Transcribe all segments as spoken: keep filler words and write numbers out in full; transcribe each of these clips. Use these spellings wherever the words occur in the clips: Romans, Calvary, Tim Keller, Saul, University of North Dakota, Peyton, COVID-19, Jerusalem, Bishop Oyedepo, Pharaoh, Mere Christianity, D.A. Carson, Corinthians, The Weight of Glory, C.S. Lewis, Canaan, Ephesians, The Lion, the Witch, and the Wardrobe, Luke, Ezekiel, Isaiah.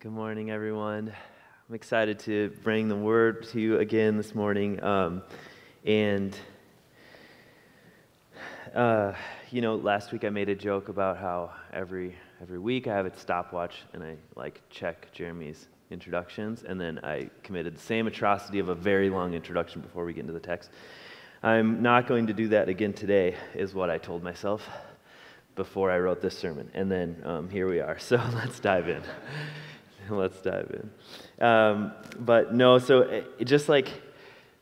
Good morning, everyone. I'm excited to bring the word to you again this morning. Um, and, uh, you know, last week I made a joke about how every every week I have a stopwatch and I, like, check Jeremy's introductions, and then I committed the same atrocity of a very long introduction before we get into the text. I'm not going to do that again today, is what I told myself before I wrote this sermon. And then um, here we are. So let's dive in. Let's dive in. Um, but no, so it, just like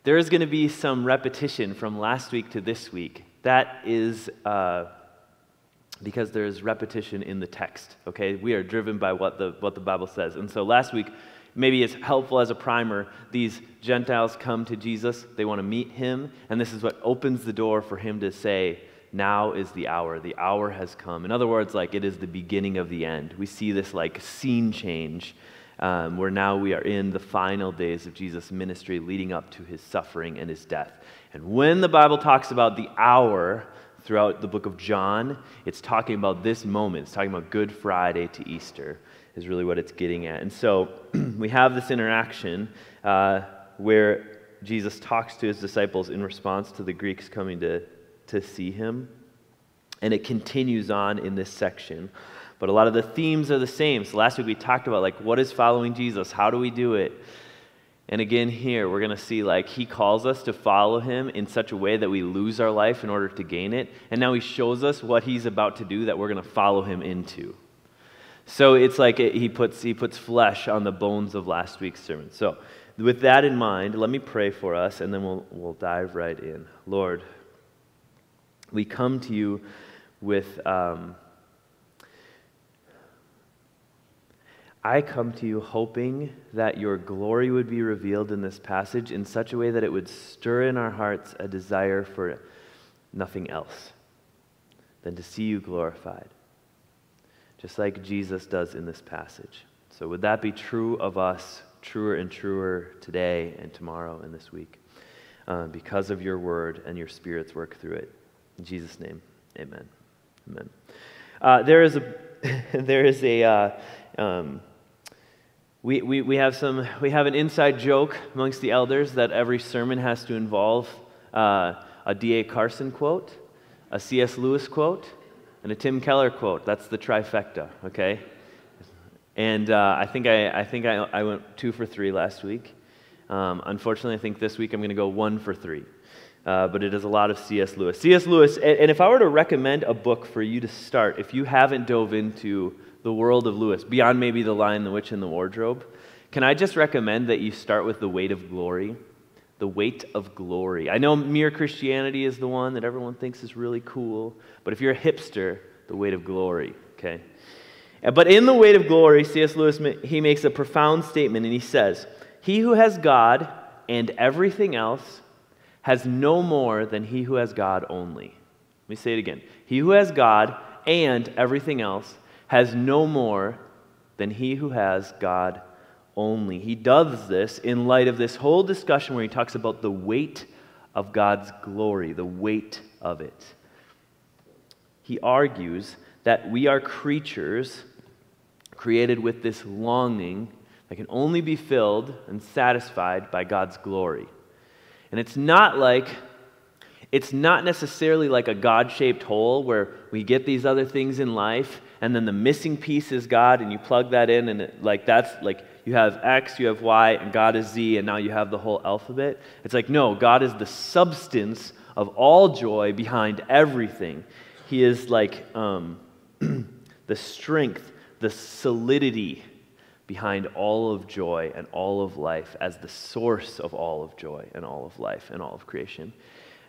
there is going to be some repetition from last week to this week. That is uh, because there is repetition in the text, okay? We are driven by what the, what the Bible says. And so last week, maybe it's helpful as a primer, these Gentiles come to Jesus, they want to meet him, and this is what opens the door for him to say, now is the hour. The hour has come. In other words, like it is the beginning of the end. We see this like scene change um, where now we are in the final days of Jesus' ministry leading up to his suffering and his death. And when the Bible talks about the hour throughout the book of John, it's talking about this moment. It's talking about Good Friday to Easter is really what it's getting at. And so we have this interaction uh, where Jesus talks to his disciples in response to the Greeks coming to to see him. And it continues on in this section. But a lot of the themes are the same. So last week we talked about like, what is following Jesus? How do we do it? And again here, we're going to see like, he calls us to follow him in such a way that we lose our life in order to gain it. And now he shows us what he's about to do that we're going to follow him into. So it's like it, he puts, he puts flesh on the bones of last week's sermon. So with that in mind, let me pray for us and then we'll, we'll dive right in. Lord, we come to you with, um, I come to you hoping that your glory would be revealed in this passage in such a way that it would stir in our hearts a desire for nothing else than to see you glorified, just like Jesus does in this passage. So would that be true of us, truer and truer today and tomorrow and this week, uh, because of your word and your Spirit's work through it. In Jesus' name, amen. Amen. Uh, there is a, there is a, uh, um, we, we, we have some, we have an inside joke amongst the elders that every sermon has to involve uh, a D A Carson quote, a C S Lewis quote, and a Tim Keller quote. That's the trifecta, okay? And uh, I think, I, I, think I, I went two for three last week. Um, unfortunately, I think this week I'm going to go one for three. Uh, but it is a lot of C S. Lewis. C S. Lewis, and, and if I were to recommend a book for you to start, if you haven't dove into the world of Lewis, beyond maybe The Lion, the Witch, and the Wardrobe, can I just recommend that you start with The Weight of Glory? The Weight of Glory. I know Mere Christianity is the one that everyone thinks is really cool, but if you're a hipster, The Weight of Glory, okay? But in The Weight of Glory, C S. Lewis, he makes a profound statement, and he says, he who has God and everything else has no more than he who has God only. Let me say it again. He who has God and everything else has no more than he who has God only. He does this in light of this whole discussion where he talks about the weight of God's glory, the weight of it. He argues that we are creatures created with this longing that can only be filled and satisfied by God's glory. And it's not like, it's not necessarily like a God-shaped hole where we get these other things in life and then the missing piece is God and you plug that in and it, like that's like you have X, you have Y, and God is Z, and now you have the whole alphabet. It's like, no, God is the substance of all joy behind everything. He is like um, the strength, the solidity behind all of joy and all of life as the source of all of joy and all of life and all of creation.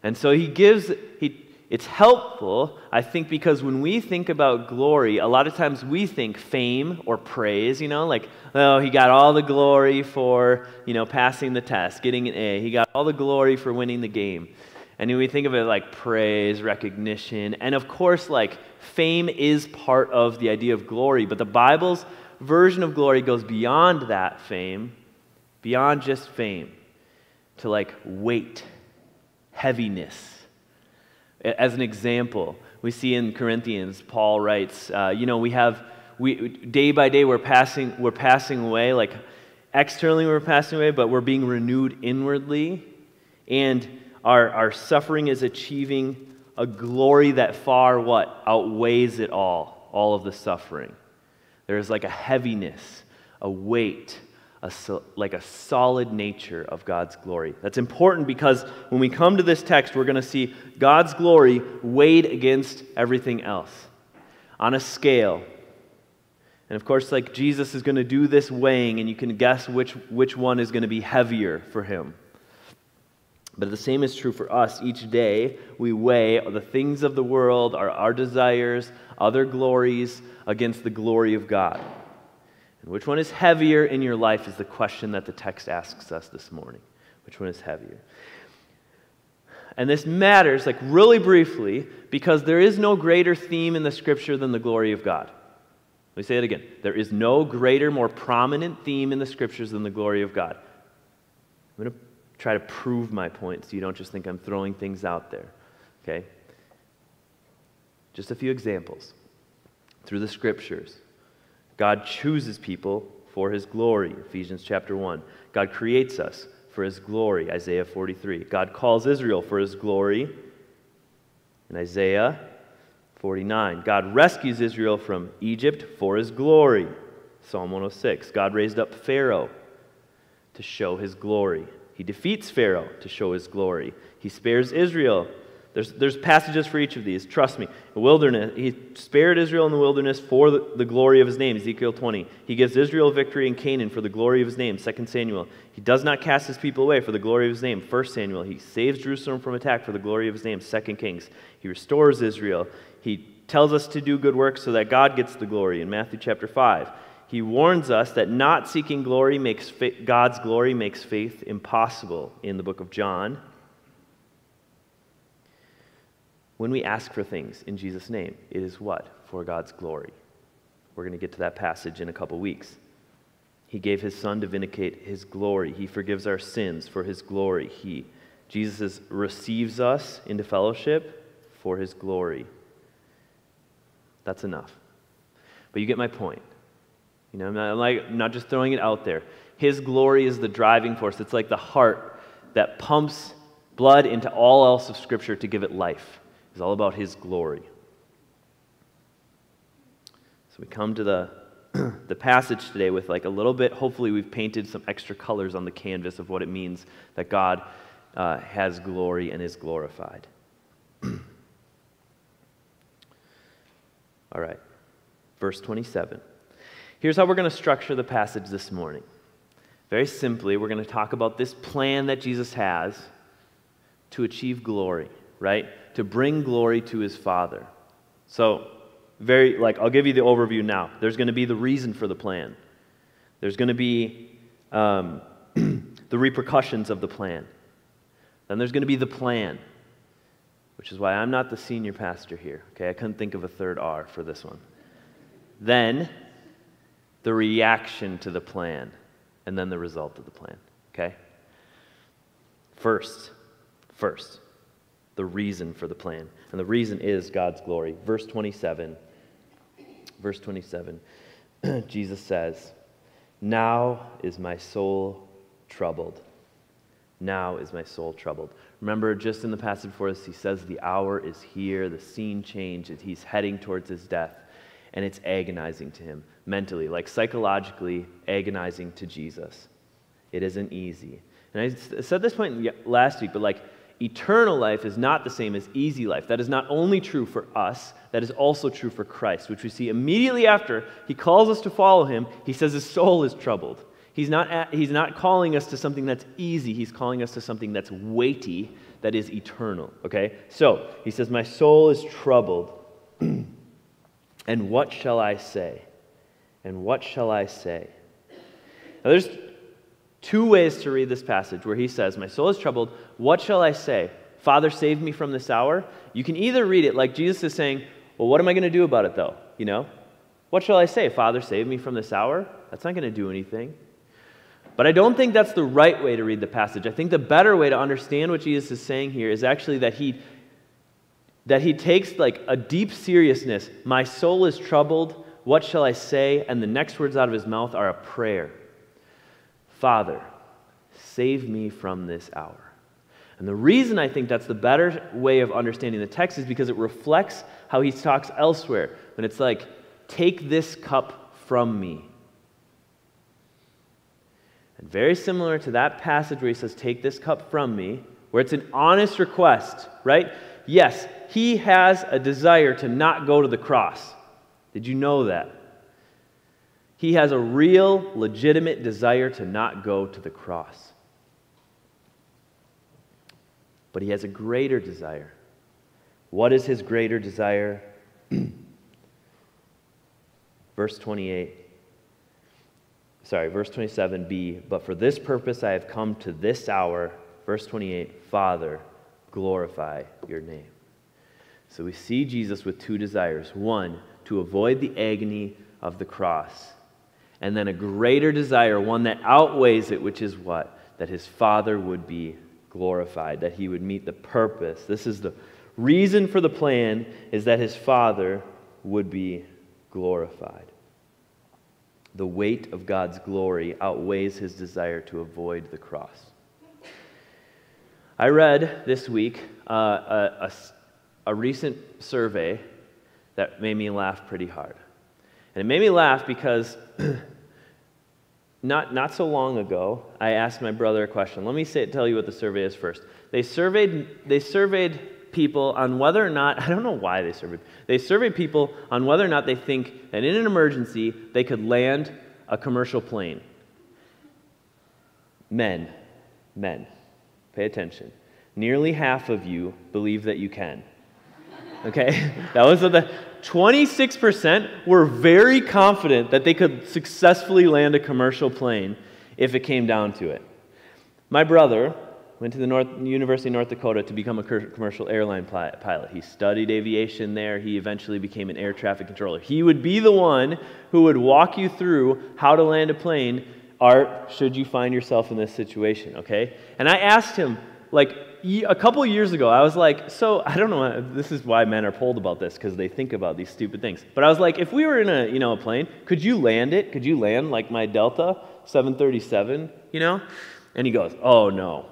And so he gives, he, it's helpful, I think, because when we think about glory, a lot of times we think fame or praise, you know, like, oh, he got all the glory for, you know, passing the test, getting an A. He got all the glory for winning the game. And we think of it like praise, recognition, and of course, like, fame is part of the idea of glory, but the Bible's version of glory goes beyond that fame, beyond just fame, to like weight, heaviness. As an example, we see in Corinthians, Paul writes, uh, you know, we have we day by day we're passing we're passing away. Like externally we're passing away, but we're being renewed inwardly, and our our suffering is achieving a glory that far what outweighs it all, all of the suffering. There is like a heaviness, a weight, a so, like a solid nature of God's glory. That's important because when we come to this text, we're going to see God's glory weighed against everything else on a scale. And of course, like Jesus is going to do this weighing, and you can guess which, which one is going to be heavier for him. But the same is true for us. Each day, we weigh the things of the world, our, our desires, other glories, against the glory of God. And which one is heavier in your life is the question that the text asks us this morning. Which one is heavier? And this matters, like really briefly, because there is no greater theme in the Scripture than the glory of God. Let me say it again. There is no greater, more prominent theme in the Scriptures than the glory of God. I'm going to try to prove my point so you don't just think I'm throwing things out there, okay? Just a few examples. Through the Scriptures, God chooses people for His glory, Ephesians chapter one. God creates us for His glory, Isaiah forty-three. God calls Israel for His glory, in Isaiah forty-nine. God rescues Israel from Egypt for His glory, Psalm one oh six. God raised up Pharaoh to show His glory. He defeats Pharaoh to show His glory. He spares Israel. There's, there's passages for each of these. Trust me. The wilderness. He spared Israel in the wilderness for the, the glory of His name, Ezekiel twenty. He gives Israel victory in Canaan for the glory of His name, Second Samuel. He does not cast His people away for the glory of His name, First Samuel. He saves Jerusalem from attack for the glory of His name, Second Kings. He restores Israel. He tells us to do good works so that God gets the glory in Matthew chapter five. He warns us that not seeking glory makes fa- God's glory makes faith impossible in the book of John. When we ask for things in Jesus' name, it is what? For God's glory. We're going to get to that passage in a couple weeks. He gave His Son to vindicate His glory. He forgives our sins for His glory. He, Jesus receives us into fellowship for His glory. That's enough. But you get my point. You know, I'm not, like, I'm not just throwing it out there. His glory is the driving force. It's like the heart that pumps blood into all else of Scripture to give it life. It's all about His glory. So we come to the, the passage today with like a little bit, hopefully we've painted some extra colors on the canvas of what it means that God uh, has glory and is glorified. All right, verse twenty-seven. Here's how we're going to structure the passage this morning. Very simply, we're going to talk about this plan that Jesus has to achieve glory, right? To bring glory to His Father. So, very, like, I'll give you the overview now. There's going to be the reason for the plan. There's going to be um, the repercussions of the plan. Then there's going to be the plan, which is why I'm not the senior pastor here, okay? I couldn't think of a third R for this one. Then the reaction to the plan, and then the result of the plan, okay? First, first, the reason for the plan, and the reason is God's glory. Verse twenty-seven, verse twenty-seven, Jesus says, "Now is my soul troubled." Now is my soul troubled. Remember, just in the passage before us, He says the hour is here, the scene changes, He's heading towards His death. And it's agonizing to Him mentally, like psychologically agonizing to Jesus. It isn't easy. And I said this point last week, but like eternal life is not the same as easy life. That is not only true for us, that is also true for Christ, which we see immediately after He calls us to follow Him. He says His soul is troubled. He's not, at, he's not calling us to something that's easy. He's calling us to something that's weighty, that is eternal. Okay? So He says, "My soul is troubled." And what shall I say? And what shall I say? Now there's two ways to read this passage where He says, "My soul is troubled. What shall I say? Father, save me from this hour." You can either read it like Jesus is saying, well, what am I going to do about it though? You know, what shall I say? Father, save me from this hour? That's not going to do anything. But I don't think that's the right way to read the passage. I think the better way to understand what Jesus is saying here is actually that he that he takes like a deep seriousness. My soul is troubled. what shall I say? And the next words out of his mouth are a prayer. Father, save me from this hour. And the reason I think that's the better way of understanding the text is because it reflects how he talks elsewhere. And it's like, take this cup from me. And very similar to that passage where he says, take this cup from me, where it's an honest request, right? Yes, he has a desire to not go to the cross. Did you know that? He has a real, legitimate desire to not go to the cross. But he has a greater desire. What is his greater desire? verse twenty-eight, sorry, verse twenty-seven b, but for this purpose I have come to this hour. Verse twenty-eight, Father, glorify your name. So we see Jesus with two desires. One, to avoid the agony of the cross. And then a greater desire, one that outweighs it, which is what? That his Father would be glorified, that he would meet the purpose. This is the reason for the plan, is that his Father would be glorified. The weight of God's glory outweighs his desire to avoid the cross. I read this week uh, a, a, a recent survey that made me laugh pretty hard. And it made me laugh because Not, not so long ago, I asked my brother a question. Let me say, tell you what the survey is first. They surveyed, they surveyed people on whether or not, I don't know why they surveyed, they surveyed people on whether or not they think that in an emergency, they could land a commercial plane. Men, men, pay attention. Nearly half of you believe that you can. Okay, that was the twenty-six percent were very confident that they could successfully land a commercial plane if it came down to it. My brother went to the North, University of North Dakota to become a commercial airline pilot. He studied aviation there. He eventually became an air traffic controller. He would be the one who would walk you through how to land a plane, Art, should you find yourself in this situation, okay? And I asked him, like, a couple years ago, I was like, so, I don't know, this is why men are polled about this, because they think about these stupid things. But I was like, if we were in a, you know, a plane, could you land it? Could you land, like, my Delta seven thirty-seven, you know? And he goes, oh, no.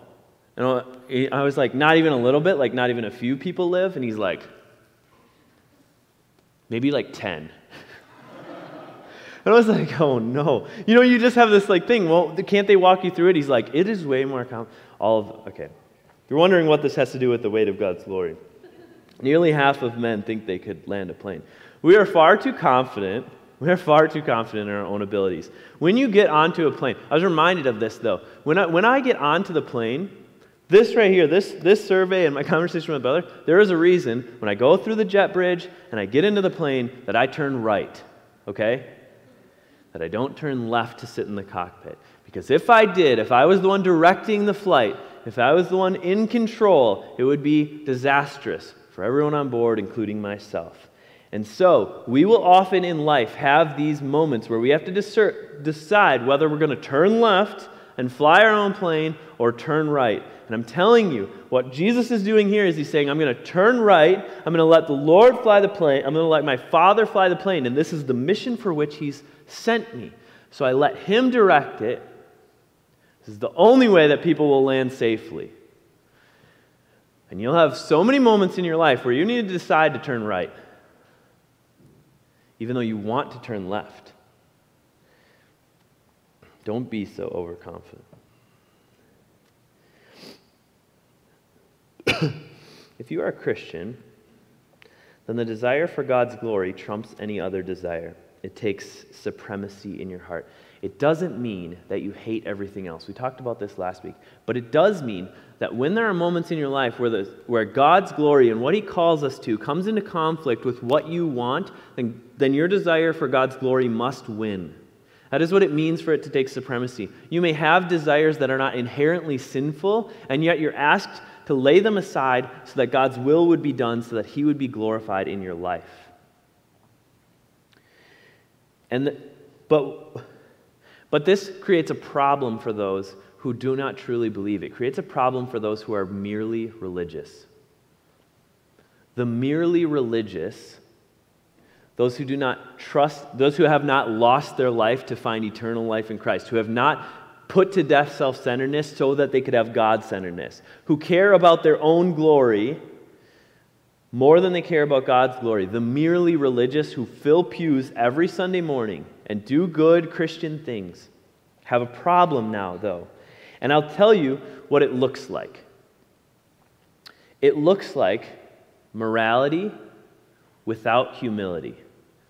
And I was like, not even a little bit? Like, not even a few people live? And he's like, maybe, like, ten. And I was like, oh, no. You know, you just have this, like, thing. Well, can't they walk you through it? He's like, it is way more common. All of, okay. If you're wondering what this has to do with the weight of God's glory, nearly half of men think they could land a plane. We are far too confident. We are far too confident in our own abilities. When you get onto a plane, I was reminded of this, though. When I, when I get onto the plane, this right here, this, this survey and my conversation with my brother, there is a reason when I go through the jet bridge and I get into the plane that I turn right, okay? That I don't turn left to sit in the cockpit. Because if I did, if I was the one directing the flight, if I was the one in control, it would be disastrous for everyone on board, including myself. And so, we will often in life have these moments where we have to discern, decide whether we're going to turn left and fly our own plane or turn right. And I'm telling you, what Jesus is doing here is he's saying, I'm going to turn right, I'm going to let the Lord fly the plane, I'm going to let my Father fly the plane, and this is the mission for which he's sent me. So I let him direct it. This is the only way that people will land safely. And you'll have so many moments in your life where you need to decide to turn right, even though you want to turn left. Don't be so overconfident. If you are a Christian, then the desire for God's glory trumps any other desire. It takes supremacy in your heart. It doesn't mean that you hate everything else. We talked about this last week. But it does mean that when there are moments in your life where, the, where God's glory and what he calls us to comes into conflict with what you want, then, then your desire for God's glory must win. That is what it means for it to take supremacy. You may have desires that are not inherently sinful, and yet you're asked to lay them aside so that God's will would be done, so that he would be glorified in your life. And the, but... But this creates a problem for those who do not truly believe. It creates a problem for those who are merely religious. The merely religious Those who do not trust, those who have not lost their life to find eternal life in Christ, who have not put to death self-centeredness so that they could have God-centeredness, who care about their own glory more than they care about God's glory, the merely religious who fill pews every Sunday morning and do good Christian things, have a problem now, though. And I'll tell you what it looks like. It looks like morality without humility.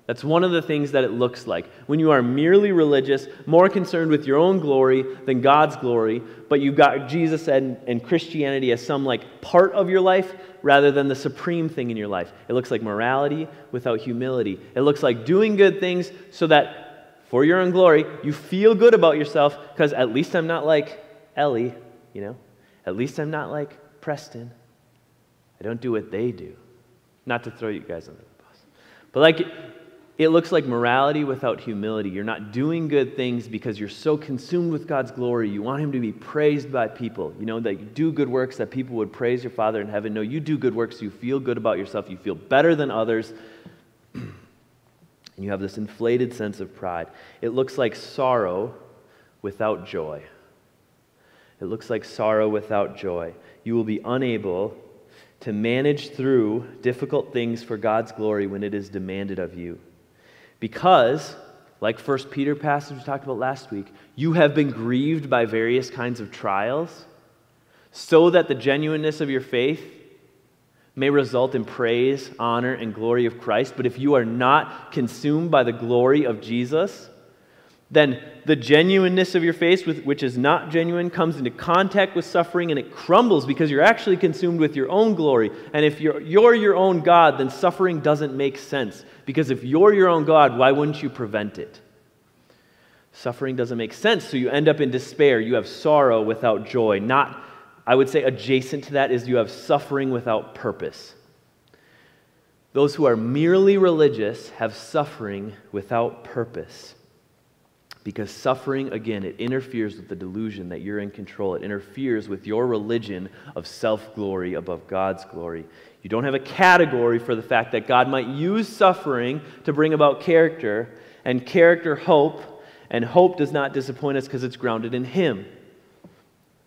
That's one of the things that it looks like. When you are merely religious, more concerned with your own glory than God's glory, but you've got Jesus and, and Christianity as some like part of your life rather than the supreme thing in your life. It looks like morality without humility. It looks like doing good things so that for your own glory, you feel good about yourself because at least I'm not like Ellie, you know? At least I'm not like Preston. I don't do what they do. Not to throw you guys under the bus. But like... It, It looks like morality without humility. You're not doing good things because you're so consumed with God's glory. You want Him to be praised by people. You know, that you do good works that people would praise your Father in heaven. No, you do good works so you feel good about yourself. You feel better than others. And you have this inflated sense of pride. It looks like sorrow without joy. It looks like sorrow without joy. You will be unable to manage through difficult things for God's glory when it is demanded of you. Because, like First Peter passage we talked about last week, you have been grieved by various kinds of trials so that the genuineness of your faith may result in praise, honor, and glory of Christ. But if you are not consumed by the glory of Jesus, then the genuineness of your faith, which is not genuine, comes into contact with suffering and it crumbles because you're actually consumed with your own glory. And if you're, you're your own God, then suffering doesn't make sense. Because if you're your own God, why wouldn't you prevent it? Suffering doesn't make sense, so you end up in despair. You have sorrow without joy. Not, I would say adjacent to that is you have suffering without purpose. Those who are merely religious have suffering without purpose. Because suffering, again, it interferes with the delusion that you're in control. It interferes with your religion of self-glory above God's glory. You don't have a category for the fact that God might use suffering to bring about character, and character hope, and hope does not disappoint us because it's grounded in Him.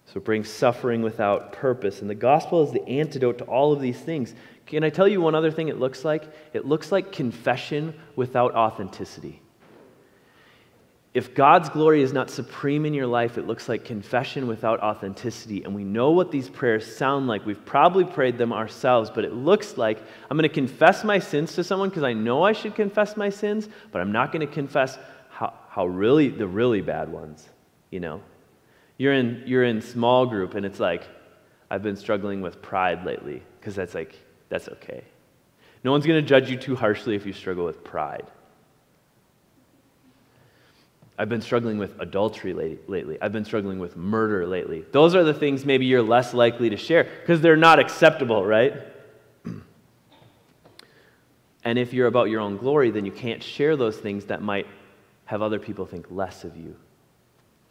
So it brings suffering without purpose. And the gospel is the antidote to all of these things. Can I tell you one other thing it looks like? It looks like confession without authenticity. If God's glory is not supreme in your life, it looks like confession without authenticity. And we know what these prayers sound like. We've probably prayed them ourselves, but it looks like I'm going to confess my sins to someone because I know I should confess my sins, but I'm not going to confess how, how really the really bad ones, you know. You're in, you're in small group and it's like, I've been struggling with pride lately because that's like, that's okay. No one's going to judge you too harshly if you struggle with pride. I've been struggling with adultery lately. I've been struggling with murder lately. Those are the things maybe you're less likely to share because they're not acceptable, right? And if you're about your own glory, then you can't share those things that might have other people think less of you,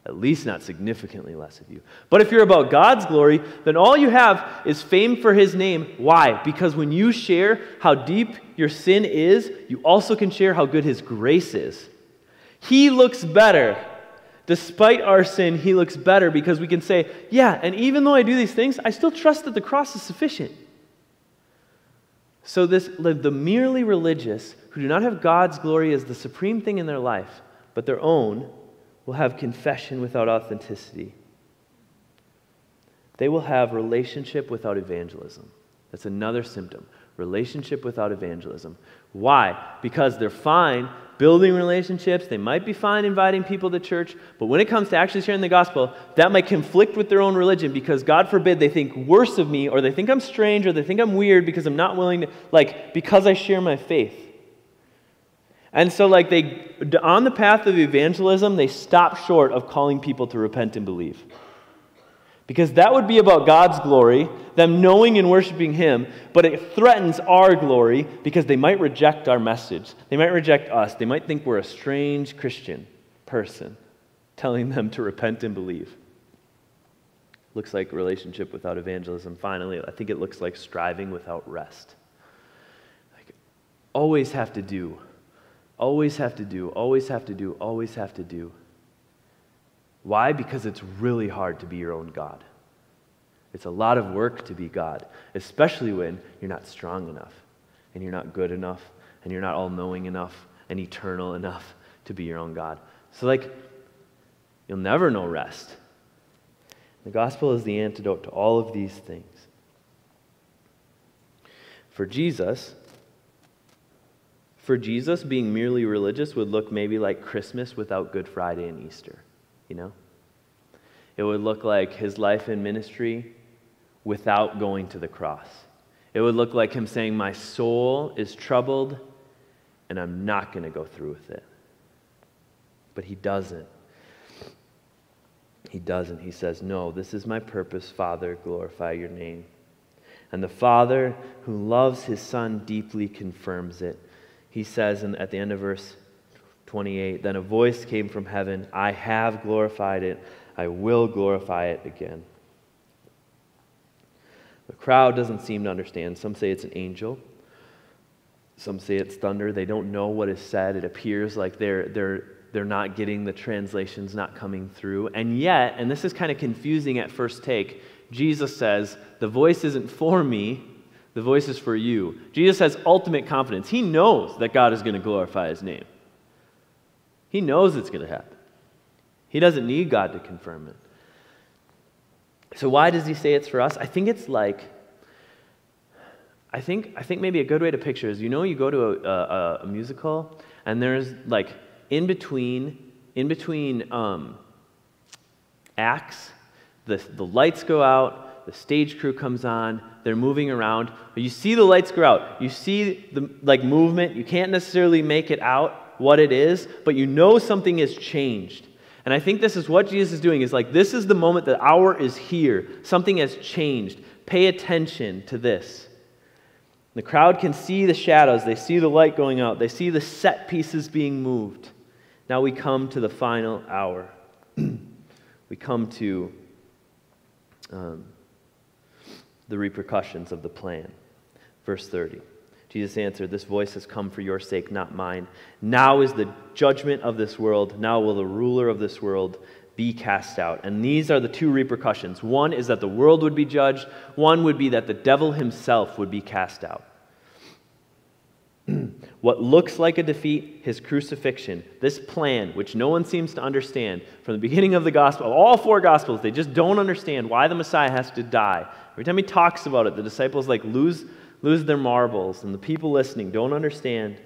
at least not significantly less of you. But if you're about God's glory, then all you have is fame for His name. Why? Because when you share how deep your sin is, you also can share how good His grace is. He looks better. Despite our sin, He looks better because we can say, yeah, and even though I do these things, I still trust that the cross is sufficient. So this, the merely religious who do not have God's glory as the supreme thing in their life, but their own, will have confession without authenticity. They will have relationship without evangelism. That's another symptom. Relationship without evangelism. Why? Because they're fine building relationships. They might be fine inviting people to church. But when it comes to actually sharing the gospel, that might conflict with their own religion because, God forbid, they think worse of me or they think I'm strange or they think I'm weird because I'm not willing to, like, because I share my faith. And so, like, they, on the path of evangelism, they stop short of calling people to repent and believe. Because that would be about God's glory, them knowing and worshiping Him, but it threatens our glory because they might reject our message. They might reject us. They might think we're a strange Christian person telling them to repent and believe. Looks like relationship without evangelism. Finally, I think it looks like striving without rest. Like, always have to do Always have to do, always have to do, always have to do. Why? Because it's really hard to be your own God. It's a lot of work to be God, especially when you're not strong enough, and you're not good enough, and you're not all-knowing enough, and eternal enough to be your own God. So, like, you'll never know rest. The gospel is the antidote to all of these things. For Jesus, for Jesus, being merely religious would look maybe like Christmas without Good Friday and Easter, you know? It would look like his life and ministry without going to the cross. It would look like him saying, my soul is troubled, and I'm not going to go through with it. But he doesn't. He doesn't. He says, no, this is my purpose, Father, glorify your name. And the Father who loves his Son deeply confirms it. He says in, at the end of verse twenty-eight, then a voice came from heaven, I have glorified it, I will glorify it again. The crowd doesn't seem to understand. Some say it's an angel. Some say it's thunder. They don't know what is said. It appears like they're, they're, they're not getting the translations, not coming through. And yet, and this is kind of confusing at first take, Jesus says, the voice isn't for me, the voice is for you. Jesus has ultimate confidence. He knows that God is going to glorify his name. He knows it's going to happen. He doesn't need God to confirm it. So why does he say it's for us? I think it's like, I think, I think maybe a good way to picture is, you know, you go to a, a, a musical, and there's like in between, in between um, acts, the, the lights go out, the stage crew comes on, they're moving around. You see the lights go out. You see the like movement. You can't necessarily make it out what it is, but you know something has changed. And I think this is what Jesus is doing, is like, this is the moment, the hour is here. Something has changed. Pay attention to this. The crowd can see the shadows. They see the light going out. They see the set pieces being moved. Now we come to the final hour. We come to um, the repercussions of the plan. Verse thirty. Jesus answered, this voice has come for your sake, not mine. Now is the judgment of this world. Now will the ruler of this world be cast out. And these are the two repercussions. One is that the world would be judged. One would be that the devil himself would be cast out. What looks like a defeat, his crucifixion, this plan, which no one seems to understand from the beginning of the gospel, all four gospels, they just don't understand why the Messiah has to die. Every time he talks about it, the disciples like lose lose their marbles, and the people listening don't understand.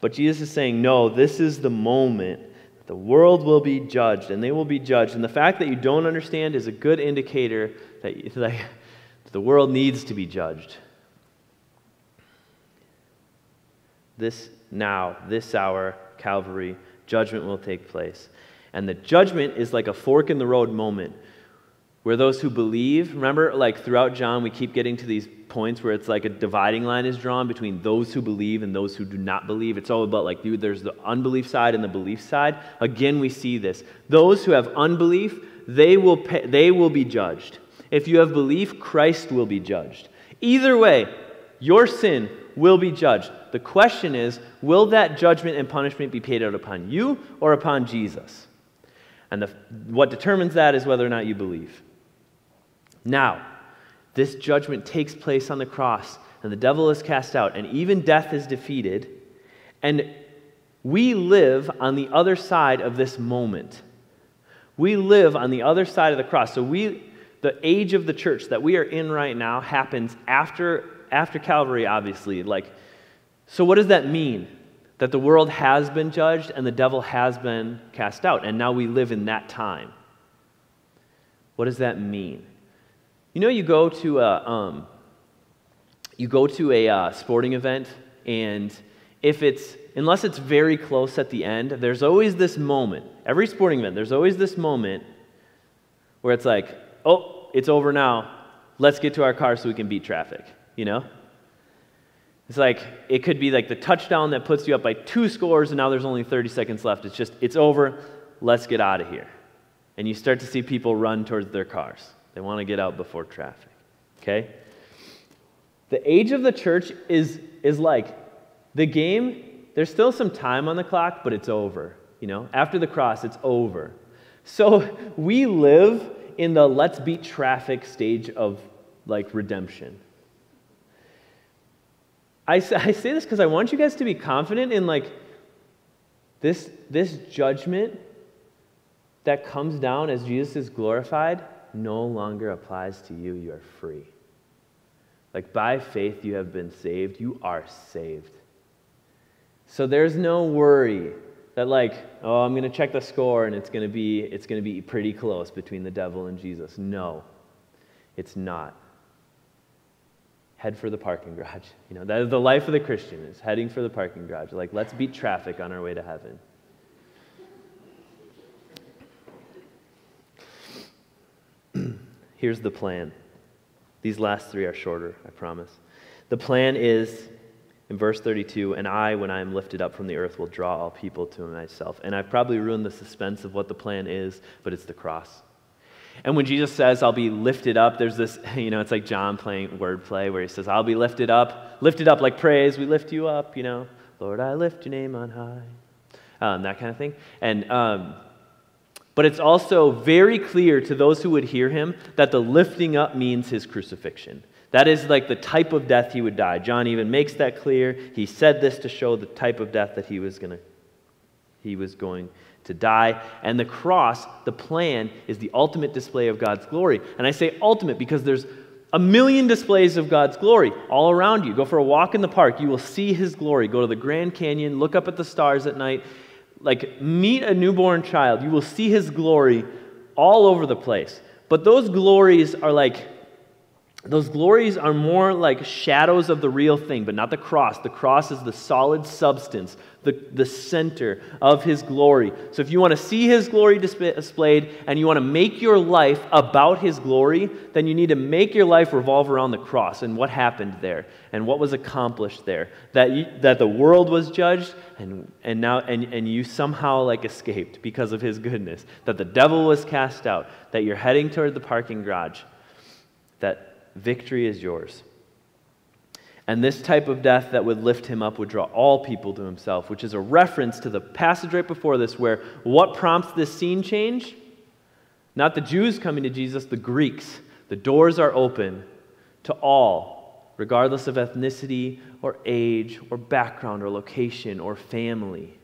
But Jesus is saying, no, this is the moment. The world will be judged, and they will be judged. And the fact that you don't understand is a good indicator that, that the world needs to be judged. This now, this hour, Calvary, judgment will take place. And the judgment is like a fork in the road moment where those who believe, remember, like throughout John, we keep getting to these points where it's like a dividing line is drawn between those who believe and those who do not believe. It's all about like, dude, there's the unbelief side and the belief side. Again, we see this. Those who have unbelief, they will pay, they will be judged. If you have belief, Christ will be judged. Either way, your sin will be judged. The question is, will that judgment and punishment be paid out upon you or upon Jesus? And the, what determines that is whether or not you believe. Now, this judgment takes place on the cross, and the devil is cast out, and even death is defeated, and we live on the other side of this moment. We live on the other side of the cross. So we, the age of the church that we are in right now happens after, after Calvary, obviously. Like, so what does that mean? That the world has been judged, and the devil has been cast out, and now we live in that time. What does that mean? You know, you go to a, um, you go to a uh, sporting event, and if it's, unless it's very close at the end, there's always this moment, every sporting event, there's always this moment where it's like, oh, it's over now, let's get to our car so we can beat traffic, you know? It's like, it could be like the touchdown that puts you up by two scores, and now there's only thirty seconds left. It's just, it's over, let's get out of here. And you start to see people run towards their cars. They want to get out before traffic, okay? The age of the church is, is like the game There's still some time on the clock, but it's over. You know, after the cross, it's over. So we live in the let's beat traffic stage of like redemption. I say, I say this because I want you guys to be confident in like this, this judgment that comes down as Jesus is glorified no longer applies to you. You are free. Like by faith you have been saved. You are saved. So there's no worry that like, oh, I'm going to check the score and it's going to be it's going to be pretty close between the devil and Jesus. No, it's not. Head for the parking garage. You know, that is the life of the Christian, is heading for the parking garage. Like, let's beat traffic on our way to heaven. Here's the plan. These last three are shorter, I promise. The plan is, in verse thirty-two, and I, when I am lifted up from the earth, will draw all people to myself. And I've probably ruined the suspense of what the plan is, but it's the cross. And when Jesus says, I'll be lifted up, there's this, you know, it's like John playing wordplay where he says, I'll be lifted up, lifted up like praise, we lift you up, you know. Lord, I lift your name on high. Um, that kind of thing. And, um, but it's also very clear to those who would hear him that the lifting up means his crucifixion. That is like the type of death he would die. John even makes that clear. He said this to show the type of death that he was going to, he was going to die. And the cross, the plan, is the ultimate display of God's glory. And I say ultimate because there's a million displays of God's glory all around you. Go for a walk in the park. You will see his glory. Go to the Grand Canyon. Look up at the stars at night. Like, meet a newborn child. You will see his glory all over the place. But those glories are like... Those glories are more like shadows of the real thing, but not the cross. The cross is the solid substance, the, the center of his glory. So if you want to see his glory display, displayed and you want to make your life about his glory, then you need to make your life revolve around the cross and what happened there and what was accomplished there, that you, that the world was judged and, and, now, and, and you somehow like escaped because of his goodness, that the devil was cast out, that you're heading toward the parking garage, that victory is yours. And this type of death that would lift him up would draw all people to himself, which is a reference to the passage right before this where what prompts this scene change? Not the Jews coming to Jesus, the Greeks. The doors are open to all, regardless of ethnicity or age or background or location or family.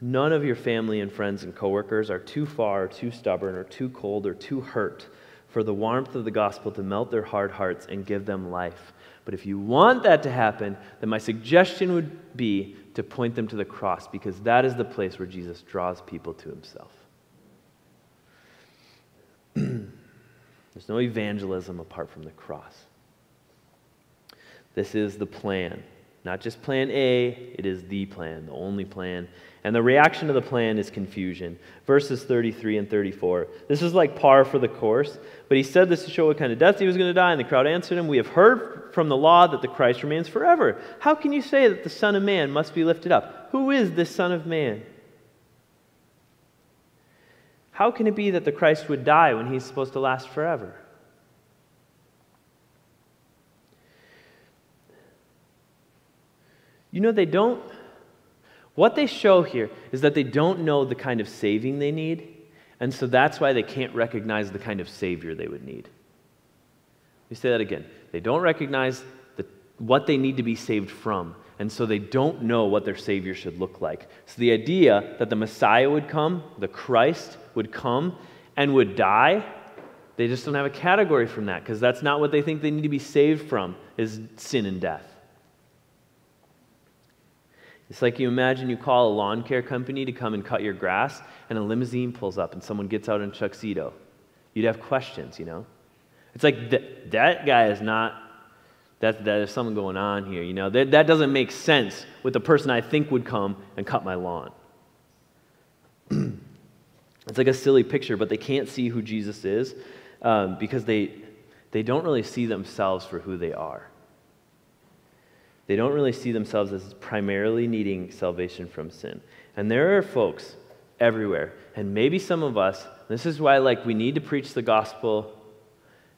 None of your family and friends and coworkers are too far, or too stubborn, or too cold, or too hurt for the warmth of the gospel to melt their hard hearts and give them life. But if you want that to happen, then my suggestion would be to point them to the cross, because that is the place where Jesus draws people to himself. There's no evangelism apart from the cross. This is the plan. Not just plan A, it is the plan, the only plan. And the reaction to the plan is confusion. Verses thirty-three and thirty-four. This is like par for the course. But he said this to show what kind of death he was going to die, and the crowd answered him, we have heard from the law that the Christ remains forever. How can you say that the Son of Man must be lifted up? Who is this Son of Man? How can it be that the Christ would die when he's supposed to last forever? You know, they don't, what they show here is that they don't know the kind of saving they need, and so that's why they can't recognize the kind of Savior they would need. Let me say that again. They don't recognize the, what they need to be saved from, and so they don't know what their Savior should look like. So the idea that the Messiah would come, the Christ would come, and would die, they just don't have a category from that, because that's not what they think they need to be saved from, is sin and death. It's like you imagine you call a lawn care company to come and cut your grass, and a limousine pulls up, and someone gets out in a tuxedo. You'd have questions, you know? It's like, th- that guy is not, that, that there's something going on here, you know? That, that doesn't make sense with the person I think would come and cut my lawn. It's like a silly picture, but they can't see who Jesus is um, because they, they don't really see themselves for who they are. They don't really see themselves as primarily needing salvation from sin. And there are folks everywhere, and maybe some of us, this is why like we need to preach the gospel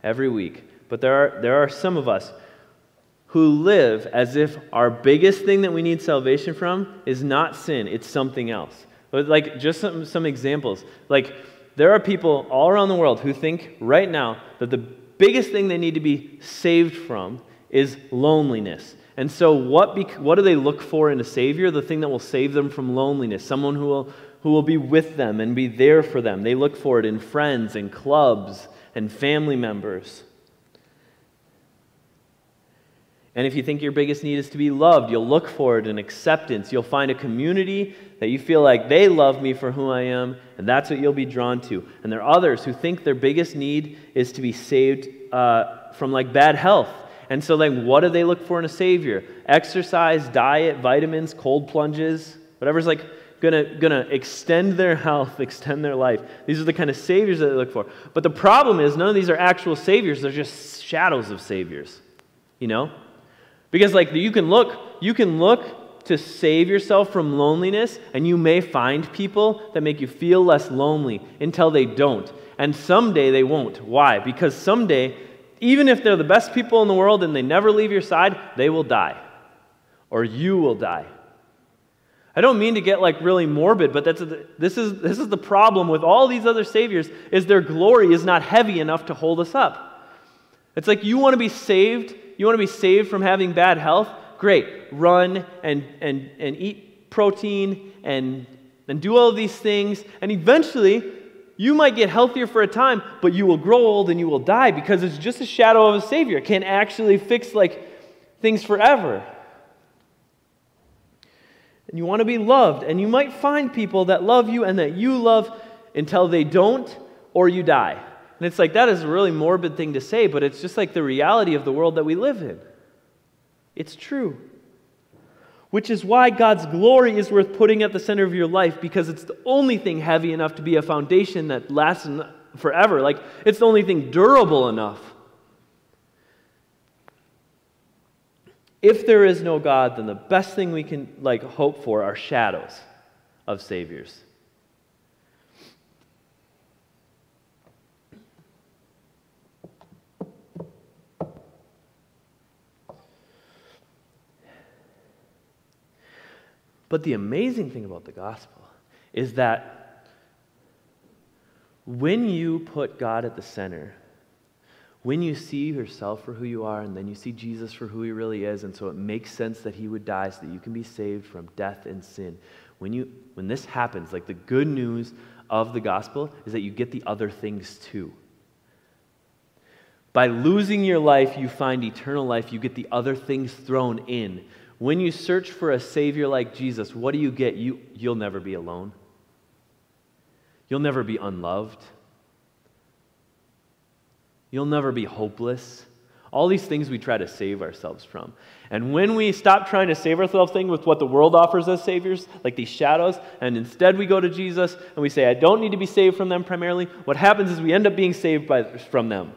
every week, but there are, there are some of us who live as if our biggest thing that we need salvation from is not sin, it's something else. But like, just some, some examples. Like, there are people all around the world who think right now that the biggest thing they need to be saved from is loneliness. And so what, bec- what do they look for in a Savior? The thing that will save them from loneliness, someone who will, who will be with them and be there for them. They look for it in friends and clubs and family members. And if you think your biggest need is to be loved, you'll look for it in acceptance. You'll find a community that you feel like they love me for who I am, and that's what you'll be drawn to. And there are others who think their biggest need is to be saved uh, from like bad health. And so like, what do they look for in a Savior? Exercise, diet, vitamins, cold plunges, whatever's like gonna, gonna extend their health, extend their life. These are the kind of Saviors that they look for. But the problem is none of these are actual Saviors. They're just shadows of Saviors, you know? Because like you can look, you can look to save yourself from loneliness, and you may find people that make you feel less lonely until they don't. And someday they won't. Why? Because someday, even if they're the best people in the world and they never leave your side, they will die. Or you will die. I don't mean to get like really morbid, but that's a, this is this is the problem with all these other saviors, is their glory is not heavy enough to hold us up. It's like you want to be saved. You want to be saved from having bad health? Great. Run and, and, and eat protein and, and do all of these things. And eventually, you might get healthier for a time, but you will grow old and you will die because it's just a shadow of a Savior. It can't actually fix like things forever. And you want to be loved. And you might find people that love you and that you love until they don't or you die. And it's like, that is a really morbid thing to say, but it's just like the reality of the world that we live in. It's true. Which is why God's glory is worth putting at the center of your life, because it's the only thing heavy enough to be a foundation that lasts forever. Like, it's the only thing durable enough. If there is no God, then the best thing we can like hope for are shadows of saviors. But the amazing thing about the gospel is that when you put God at the center, when you see yourself for who you are, and then you see Jesus for who he really is, and so it makes sense that he would die so that you can be saved from death and sin. When you, when this happens, like the good news of the gospel is that you get the other things too. By losing your life, you find eternal life. You get the other things thrown in. When you search for a Savior like Jesus, what do you get? You, you'll never be alone. You'll never be unloved. You'll never be hopeless. All these things we try to save ourselves from. And when we stop trying to save ourselves thing with what the world offers as saviors, like these shadows, and instead we go to Jesus and we say, I don't need to be saved from them primarily, what happens is we end up being saved by, from them.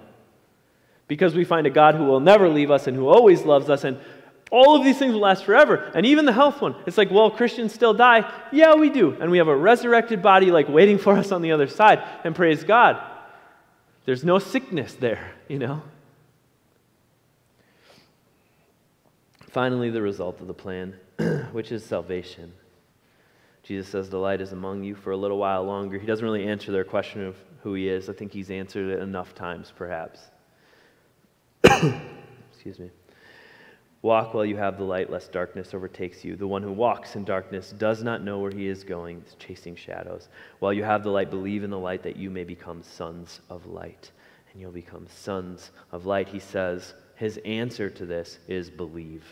Because we find a God who will never leave us and who always loves us, and all of these things will last forever. And even the health one. It's like, well, Christians still die. Yeah, we do. And we have a resurrected body like waiting for us on the other side. And praise God, there's no sickness there, you know. Finally, the result of the plan, which is salvation. Jesus says, the light is among you for a little while longer. He doesn't really answer their question of who he is. I think he's answered it enough times, perhaps. Excuse me. Walk while you have the light, lest darkness overtakes you. The one who walks in darkness does not know where he is going. It's chasing shadows. While you have the light, believe in the light that you may become sons of light. And you'll become sons of light. He says his answer to this is believe.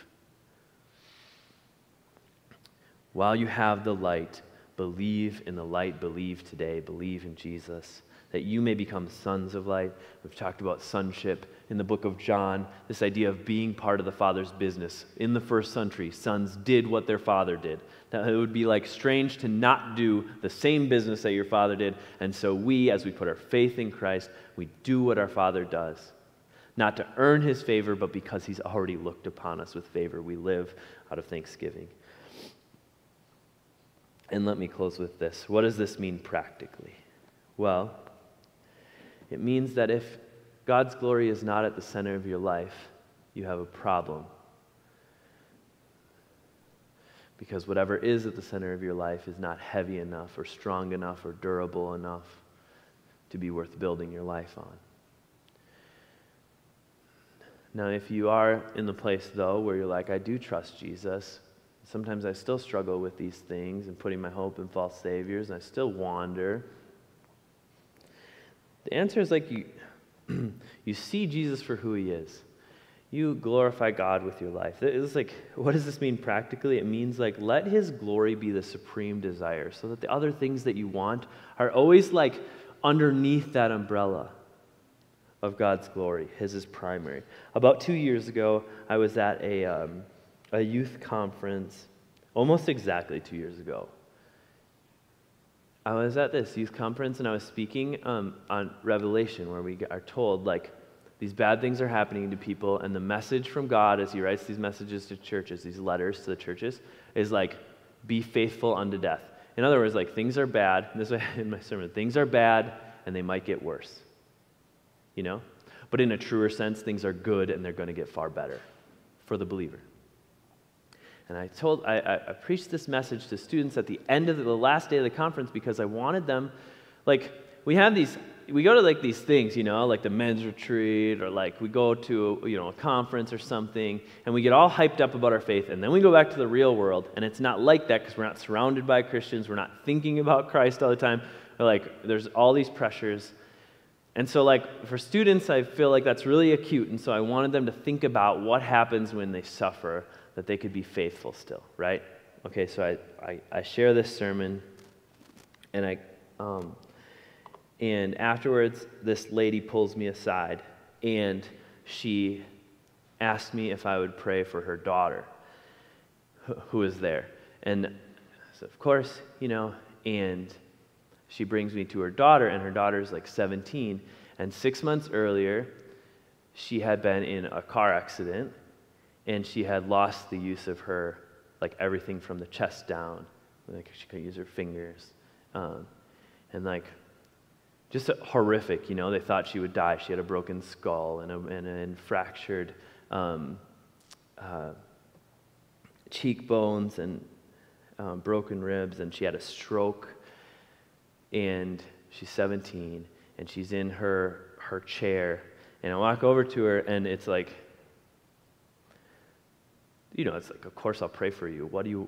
While you have the light, believe in the light. Believe today. Believe in Jesus, that you may become sons of light. We've talked about sonship in the book of John, this idea of being part of the Father's business. In the first century, sons did what their father did. That it would be like strange to not do the same business that your father did. And so we, as we put our faith in Christ, we do what our Father does. Not to earn his favor, but because he's already looked upon us with favor. We live out of thanksgiving. And let me close with this. What does this mean practically? Well, it means that if God's glory is not at the center of your life, you have a problem because whatever is at the center of your life is not heavy enough or strong enough or durable enough to be worth building your life on. Now, if you are in the place, though, where you're like, I do trust Jesus, sometimes I still struggle with these things and putting my hope in false saviors, and I still wander. The answer is like you, you see Jesus for who he is. You glorify God with your life. It's like, what does this mean practically? It means like, let his glory be the supreme desire so that the other things that you want are always like underneath that umbrella of God's glory. His is primary. About two years ago, I was at a, um, a youth conference, almost exactly two years ago. I was at this youth conference and I was speaking um, on Revelation, where we are told like, these bad things are happening to people, and the message from God as he writes these messages to churches, these letters to the churches, is like, be faithful unto death. In other words, like, things are bad. This way in my sermon, things are bad, and they might get worse. You know? But in a truer sense, things are good, and they're going to get far better for the believer. And I told, I, I, I preached this message to students at the end of the, the last day of the conference because I wanted them, like, we have these... We go to like these things, you know, like the men's retreat, or like we go to, you know, a conference or something, and we get all hyped up about our faith, and then we go back to the real world, and it's not like that because we're not surrounded by Christians, we're not thinking about Christ all the time, we're like there's all these pressures. And so like for students, I feel like that's really acute, and so I wanted them to think about what happens when they suffer, that they could be faithful still, right? Okay, so I, I, I share this sermon, and I... um, And afterwards, this lady pulls me aside, and she asked me if I would pray for her daughter, who was there. And so, of course, you know, and she brings me to her daughter, and her daughter's like seventeen. And six months earlier, she had been in a car accident, and she had lost the use of her, like everything from the chest down. Like she couldn't use her fingers, um, and like. Just horrific, you know, they thought she would die. She had a broken skull and a, and and fractured um, uh, cheekbones and um, broken ribs, and she had a stroke, and she's seventeen, and she's in her, her chair, and I walk over to her, and it's like, you know, it's like, of course I'll pray for you. What do you,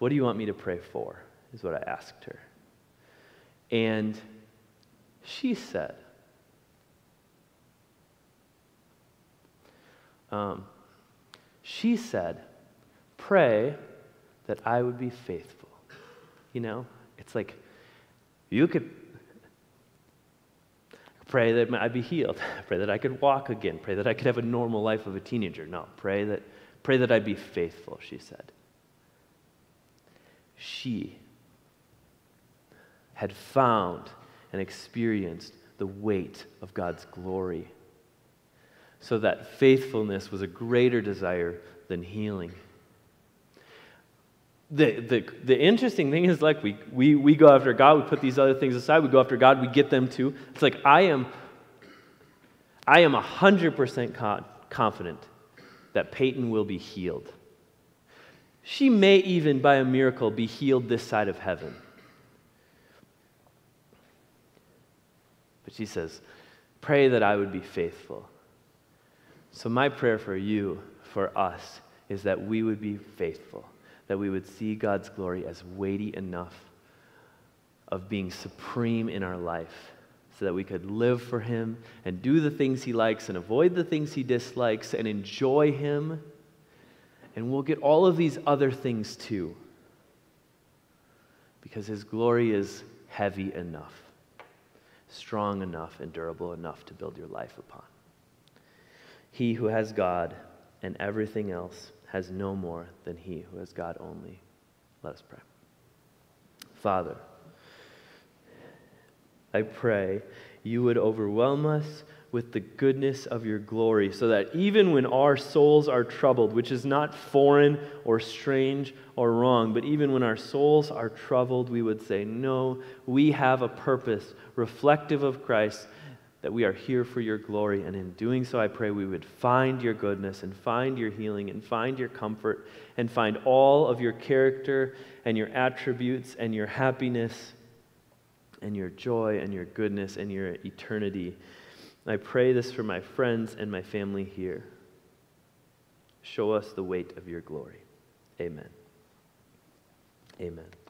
what do you want me to pray for, is what I asked her. And she said, um, she said, pray that I would be faithful. You know, it's like, you could pray that I'd be healed, pray that I could walk again, pray that I could have a normal life of a teenager. No, pray that, pray that I'd be faithful, she said. She had found and experienced the weight of God's glory, so that faithfulness was a greater desire than healing. The, the, the interesting thing is, like, we, we, we go after God, we put these other things aside, we go after God, we get them too. It's like, I am, I am one hundred percent confident that Peyton will be healed. She may even, by a miracle, be healed this side of heaven. She says, pray that I would be faithful. So my prayer for you, for us, is that we would be faithful, that we would see God's glory as weighty enough of being supreme in our life so that we could live for him and do the things he likes and avoid the things he dislikes and enjoy him. And we'll get all of these other things too, because his glory is heavy enough, strong enough, and durable enough to build your life upon. He who has God and everything else has no more than he who has God only. Let us pray. Father, I pray you would overwhelm us with the goodness of your glory, so that even when our souls are troubled, which is not foreign or strange or wrong, but even when our souls are troubled, we would say, no, we have a purpose reflective of Christ that we are here for your glory, and in doing so, I pray we would find your goodness and find your healing and find your comfort and find all of your character and your attributes and your happiness and your joy and your goodness and your eternity. I pray this for my friends and my family here. Show us the weight of your glory. Amen. Amen.